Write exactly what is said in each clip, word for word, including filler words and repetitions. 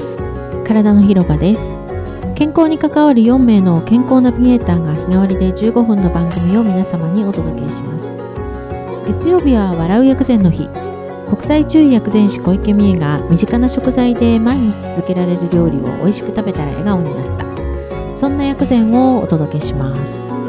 ます。体の広場です。健康に関わるよんめいの健康ナビゲーターが日替わりでじゅうごふんの番組を皆様にお届けします。月曜日は笑う薬膳の日。国際中医薬膳師小池美恵が身近な食材で毎日続けられる料理を美味しく食べたら笑顔になった、そんな薬膳をお届けします。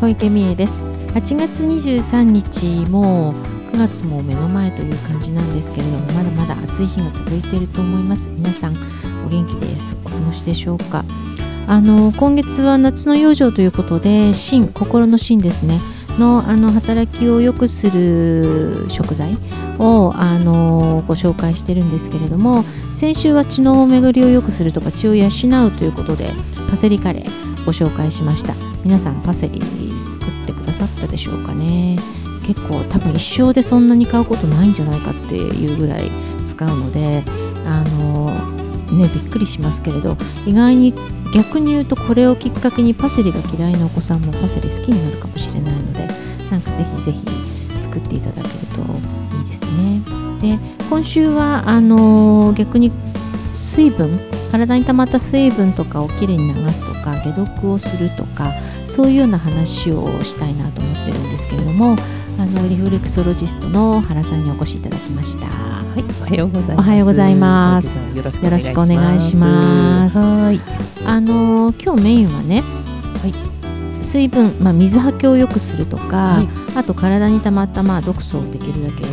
小池美恵です。はちがつにじゅうさんにち、もうくがつも目の前という感じなんですけれども、まだまだ暑い日が続いていると思います。皆さんお元気でお過ごしでしょうか。あの今月は夏の養生ということで、心、心の心ですねの、あの働きを良くする食材をあのご紹介してるんですけれども、先週は血の巡りを良くするとか血を養うということでパセリカレーご紹介しました。皆さんパセリ作ってくださったでしょうかね。結構多分一生でそんなに買うことないんじゃないかっていうぐらい使うので、あのねびっくりしますけれど、意外に逆に言うとこれをきっかけにパセリが嫌いなお子さんもパセリ好きになるかもしれないので、なんかぜひぜひ作っていただけるといいですね。で、今週はあの逆に水分、体に溜まった水分とかをきれいに流すとか解毒をするとか、そういうような話をしたいなと思ってるんですけれども、あのリフレクソロジストの原さんにお越しいただきました。はい、おはようございます。おはようございます。よろしくお願いします。はい、あの今日メインはね、はい、水分、まあ、水はけを良くするとか、はい、あと体に溜まったまあ毒素をできるだけ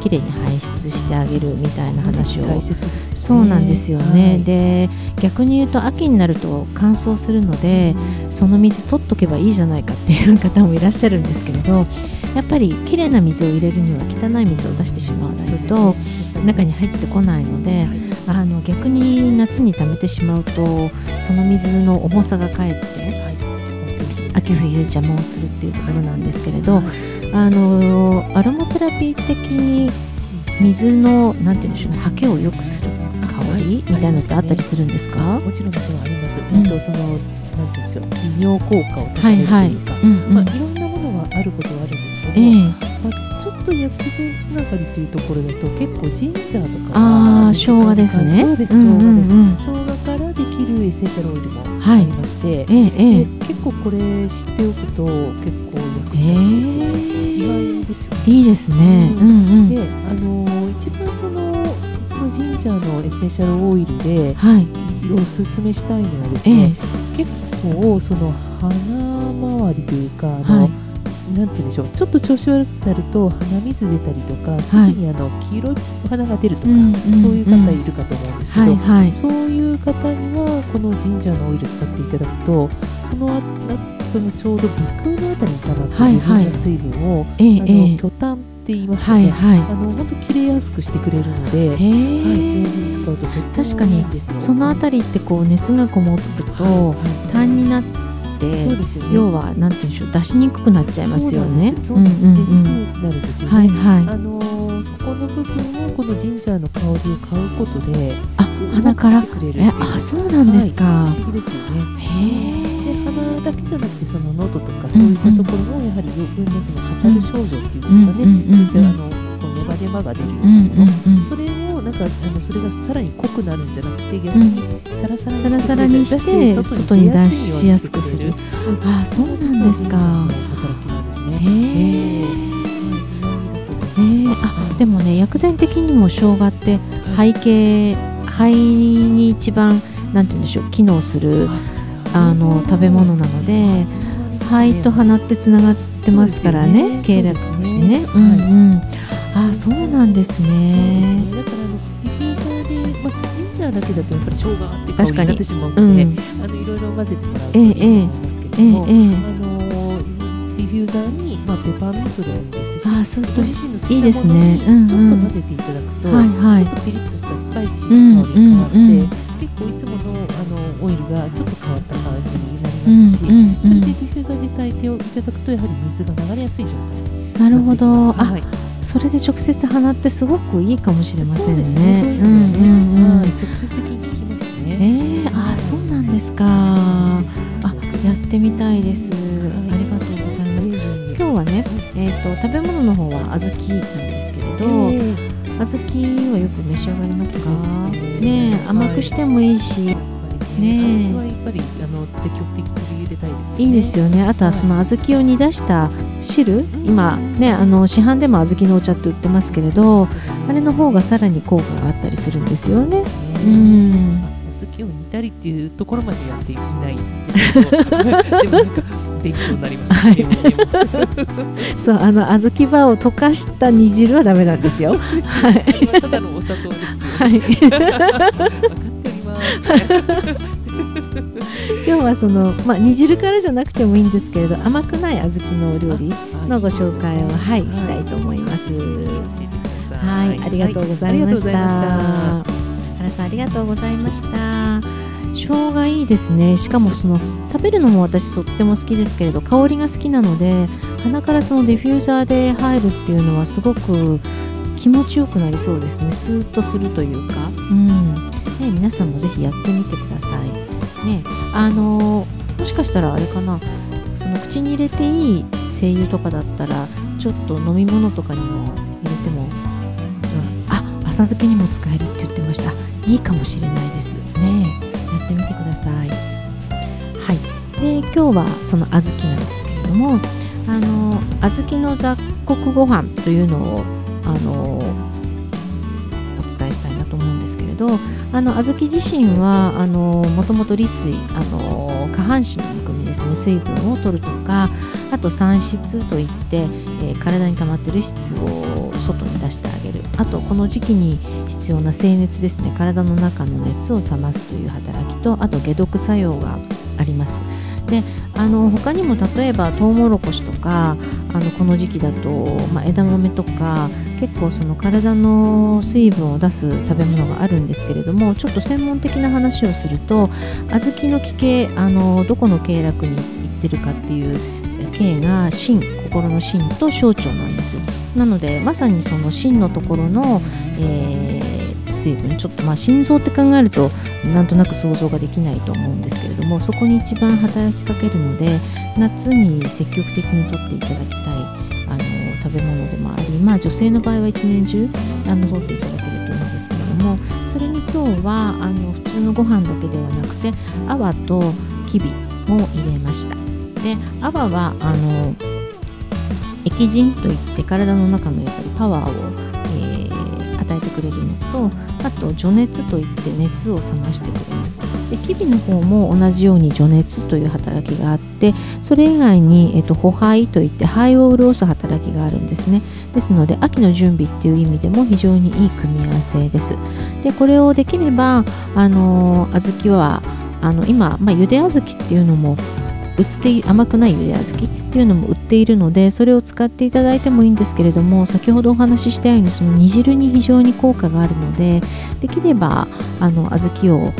きれいに排出してあげるみたいな話を、大切ですね。そうなんですよね。はい、で逆に言うと秋になると乾燥するので、その水取っとけばいいじゃないかっていう方もいらっしゃるんですけれど、やっぱりきれいな水を入れるには汚い水を出してしまわないと中に入ってこないので、あの逆に夏に溜めてしまうとその水の重さがかえって秋冬邪魔をするっていうところなんですけれど、あのアロマテラピー的に水のなんていうんでしょうね、ハケを良くする香りみたいなのってあったりするんですか？もちろんもちろんあります。うん、とそのなんていうんでしょう、利尿効果を高めるというか、はいはい、うんうんまあ、いろんなものはあることはあるんですけど、えーまあ、ちょっと薬膳つながりというところだと結構ジンジャーとか、ああ生姜ですね。そうです、生姜です。生姜からできるエッセンシャルオイルもありまして、はいえー、結構これ知っておくと結構役に立つですよね。えー意外ですよね。いいですね。うんうん、で、あのー、一番そのそのジンジャーのエッセンシャルオイルで、はい、おすすめしたいのはですね、ええ、結構その鼻周りというか、あの、はい、なんて言うんでしょう、ちょっと調子悪くなると鼻水出たりとか、すぐにあの黄色い鼻が出るとか、はい、そういう方いるかと思うんですけど、うんうんうんはいはい、そういう方にはこのジンジャーのオイル使っていただくと、そのあそのちょうど鼻腔のあたりに溜まった余分な水分を、はいはい、あの巨炭って言いますよね、はいはい、あの本当切れやすくしてくれるので、はい、上手に使うととってもいいんですよ。確かにそのあたりってこう熱がこもると炭になって、そうですよね、要はなんて言うんでしょう、出しにくくなっちゃいますよね。そうなんですよ、そうなんですよ、出にくくなるんですよね。はいはい、あのー、そこの部分をこのジンジャーの香りを買うことで、あ鼻からえあそうなんですか、はい、不思議ですよね。へー、鼻だけじゃなくてその喉とかそういったところもやはり余分なその語る症状っていうんですかね、うんうんうん、であのこうネバネバが出るようなもの、うんうん、それをなんかあのそれがさらに濃くなるんじゃなくて逆にサラサラにして、サラサラにして外に出しやすくする、うん、ああそうなんですか。でもね薬膳的にも生姜って肺系、肺に一番なんて言うんでしょう機能する、はいあの食べ物なので、肺と鼻ってつながってますからね、経絡してね、ううんうん、あそうなんですね。そうですね、だからあのディフューザーで、まあ、ジンジャーだけだとやっぱり生姜って香りになってしまうので、うん、あのいろいろ混ぜてもらうといいと思いますけれども、ええええええ、あのディフューザーに、まあ、ペパーミントでご自身の好きなものにちょっと混ぜていただくと、いいですね、うんうん、ちょっとピリッとしたスパイシーな香りに変わって、うんうんうん、で、うんうん、それでディフューザーで炊いていただくとやはり水が流れやすい状態になっています。なるほど、はい、あ、それで直接放ってすごくいいかもしれませんね。そうですね、直接的に効きますね。えー、あ、そうなんですか。あ、やってみたいです、はい、ありがとうございます。今日はね、えーと、食べ物の方は小豆なんですけれど、えー小豆はよく召し上がりますか？ねえ、甘くしてもいいし、ねえ、小豆はやっぱりあの積極的に取り入れたいですよね。いいですよね。あとはその小豆を煮出した汁、はい、今ね、あの市販でも小豆のお茶って売ってますけれど、あれの方がさらに効果があったりするんですよね。うん。小豆を煮たりっていうところまでやっていないんですけど、でもなんか。勉強になります、ね、はい、そう、あの小豆バーを溶かした煮汁はダメなんですよ。はい、ただのお砂糖ですよ、はい、分かっております、ね、今日はその、まあ、煮汁からじゃなくてもいいんですけれど、甘くない小豆のお料理のご紹介を、はい、したいと思います、はいはい、ありがとうございました。原さん、ありがとうございました。生姜いいですね。しかもその食べるのも私とっても好きですけれど、香りが好きなので鼻からそのディフューザーで入るっていうのはすごく気持ちよくなりそうですね。スーッとするというか、うん、ね、皆さんもぜひやってみてください、ね、あのもしかしたらあれかな、その口に入れていい精油とかだったらちょっと飲み物とかにも入れても、うん、あ、浅漬けにも使えるって言ってました。いいかもしれないですね。やってみてください、はい、で今日はその小豆なんですけれども、あの小豆の雑穀ご飯というのをあのお伝えしたいなと思うんですけれど、あの小豆自身はあのもともと利水、あの下半身のむくみですね、水分を取るとか、あと散湿といって、えー、体に溜まっている質を外に出してあげる、あとこの時期に必要な清熱ですね、体の中の熱を冷ますという働きと、あと解毒作用があります。で、あの他にも例えばトウモロコシとか、あのこの時期だと、まあ、枝豆とか結構その体の水分を出す食べ物があるんですけれども、ちょっと専門的な話をすると、小豆の気系、あのどこの経絡に行ってるかっていう経が心、心の心と小腸なんですよ。なのでまさにその心のところの、えー、水分、ちょっとまあ心臓って考えるとなんとなく想像ができないと思うんですけれども、そこに一番働きかけるので、夏に積極的に摂っていただきたいあの食べ物でもあり、まあ、女性の場合は一年中あの摂っていただけると思うんですけれども、それに今日はあの普通のご飯だけではなくて、アワとキビも入れました。で、アワはあの液腎といって体の中のやっぱりパワーを、えー、与えてくれるのと、あと除熱といって熱を冷ましてくれます。で、キビの方も同じように除熱という働きがあって、それ以外に、えーと、補肺といって肺を潤す働きがあるんですね。ですので秋の準備っていう意味でも非常にいい組み合わせです。で、これをできればあの小豆はあの今、まあ、ゆで小豆っていうのも売って甘くないゆで小豆っていうのも売っているので、それを使っていただいてもいいんですけれども、先ほどお話ししたようにその煮汁に非常に効果があるので、できればあの小豆を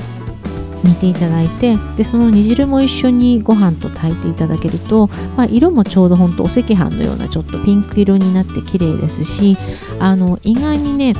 煮ていただいて、でその煮汁も一緒にご飯と炊いていただけると、まあ、色もちょうど本当お赤飯のようなちょっとピンク色になって綺麗ですし、あの意外にね、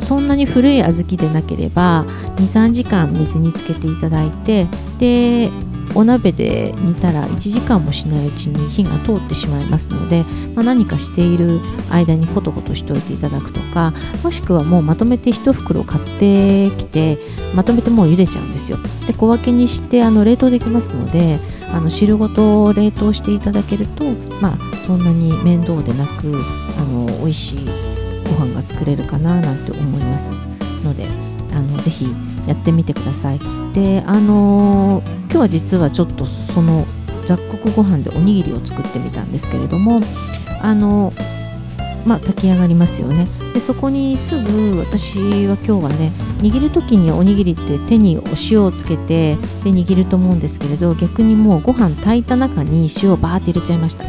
そんなに古い小豆でなければ にさんじかん水につけていただいて、でお鍋で煮たらいちじかんもしないうちに火が通ってしまいますので、まあ、何かしている間にコトコトしておいていただくとか、もしくはもうまとめていち袋買ってきてまとめてもう茹でちゃうんですよ。で、小分けにしてあの冷凍できますので、あの汁ごと冷凍していただけると、まあ、そんなに面倒でなくあの美味しいご飯が作れるかななんて思いますので、あのぜひやってみてください。で、あのー、今日は実はちょっとその雑穀ご飯でおにぎりを作ってみたんですけれども、あのーまあ、炊き上がりますよね。で、そこにすぐ私は今日はね、握る時におにぎりって手にお塩をつけてで握ると思うんですけれど、逆にもうご飯炊いた中に塩をバーって入れちゃいました。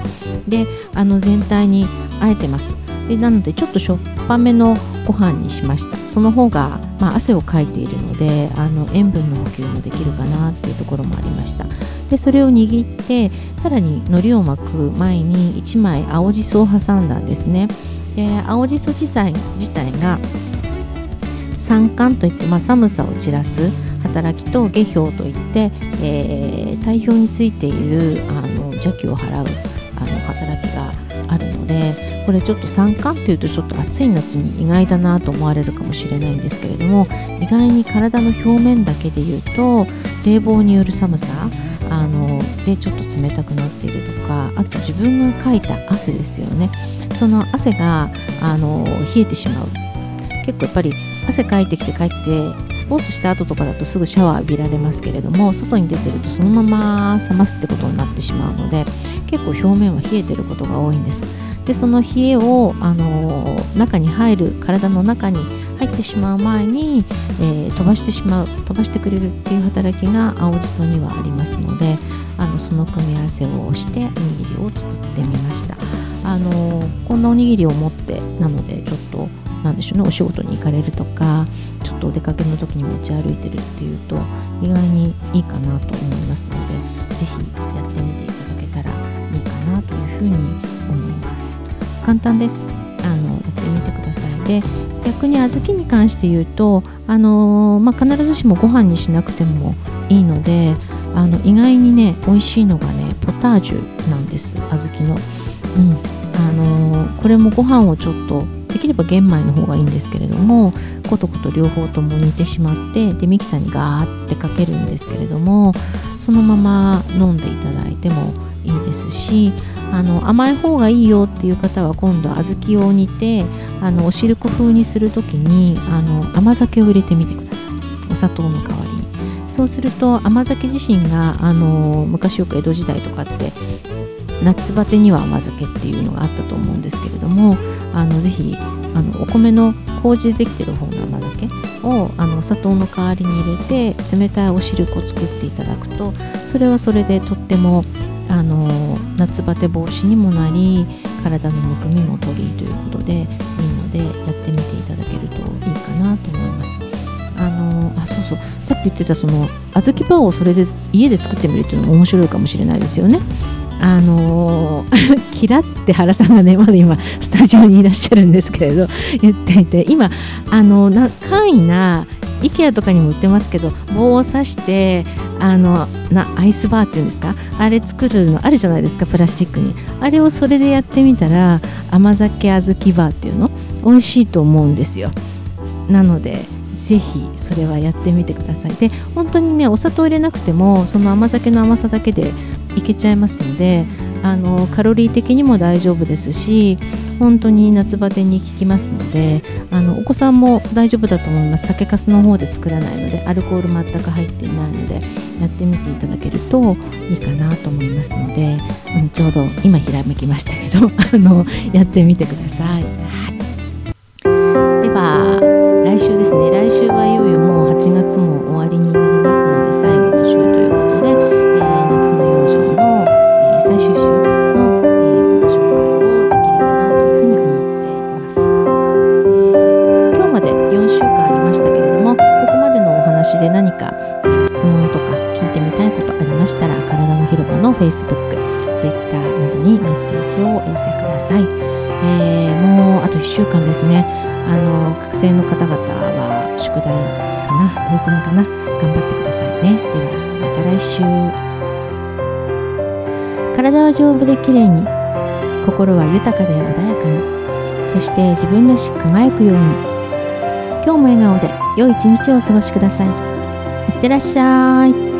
で、あの全体にあえてます。でなのでちょっとしょっぱめのご飯にしました。その方が、まあ、汗をかいているのであの塩分の補給もできるかなっていうところもありました。でそれを握ってさらに海苔を巻く前にいちまい青じそを挟んだんですね。で青じそ自体が酸寒といって、まあ、寒さを散らす働きと下氷といって、えー、体表についているあの邪気を払うあの働きがあるので、これちょっと酸寒っていうとちょっと暑い夏に意外だなと思われるかもしれないんですけれども、意外に体の表面だけでいうと冷房による寒さあのでちょっと冷たくなっているとか、あと自分がかいた汗ですよね。その汗があの冷えてしまう。結構やっぱり汗かいてきて帰ってスポーツした後とかだとすぐシャワー浴びられますけれども、外に出てるとそのまま冷ますってことになってしまうので、結構表面は冷えてることが多いんです。でその冷えをあの中に入る体の中に入ってしまう前に、えー、飛ばしてしまう飛ばしてくれるっていう働きが青じそにはありますので、あのその組み合わせをしておにぎりを作ってみました。あのこんなおにぎりを持ってなので、ちょっとなんでしょうね、お仕事に行かれるとかちょっとお出かけの時に持ち歩いてるっていうと意外にいいかなと思いますので、ぜひやってみていただけたらいいかなというふうに思います。簡単です。あのやってみてください。で逆に小豆に関して言うと、あのーまあ、必ずしもご飯にしなくてもいいので、あの意外にね美味しいのがねポタージュなんです、小豆の、うんあのー、これもご飯をちょっとできれば玄米の方がいいんですけれども、コトコト両方とも煮てしまって、でミキサーにガーってかけるんですけれども、そのまま飲んでいただいてもいいですし、あの甘い方がいいよっていう方は今度小豆を煮てあのお汁粉風にするときにあの甘酒を入れてみてください、お砂糖の代わりに。そうすると甘酒自身があの昔よく江戸時代とかって夏バテには甘酒っていうのがあったと思うんですけれども、あのぜひあのお米の麹でできてる方の甘酒をあのお砂糖の代わりに入れて冷たいお汁粉を作っていただくと、それはそれでとってもあの夏バテ防止にもなり、体のむくみも取りということでいいので、やってみていただけるといいかなと思います。あのあそうそうさっき言ってたその小豆パンをそれで家で作ってみるっていうのも面白いかもしれないですよね。あのー、キラって原さんがねまだ今スタジオにいらっしゃるんですけれど言っていて、今あのな簡易な IKEA とかにも売ってますけど、棒を刺してあのなアイスバーっていうんですか、あれ作るのあるじゃないですか、プラスチックに。あれをそれでやってみたら甘酒小豆バーっていうの美味しいと思うんですよ。なのでぜひそれはやってみてください。で本当にねお砂糖入れなくてもその甘酒の甘さだけでいけちゃいますので、あのカロリー的にも大丈夫ですし、本当に夏バテに効きますので、あのお子さんも大丈夫だと思います。酒粕の方で作らないのでアルコール全く入っていないので、やってみていただけるといいかなと思いますので、うん、ちょうど今ひらめきましたけどあのやってみてください。では来週ですね、来週はいよいよもうはちがつも終わりになりますので、最後の週というで、何か質問とか聞いてみたいことありましたら、体の広場の Facebook、Twitter などにメッセージをお寄せください。えー、もうあといっしゅうかんですね。あの学生の方々は宿題かな、追い込みかな、頑張ってくださいね。ではまた来週。体は丈夫で綺麗に、心は豊かで穏やかに、そして自分らしく輝くように、今日も笑顔で良い一日をお過ごしください。いってらっしゃい。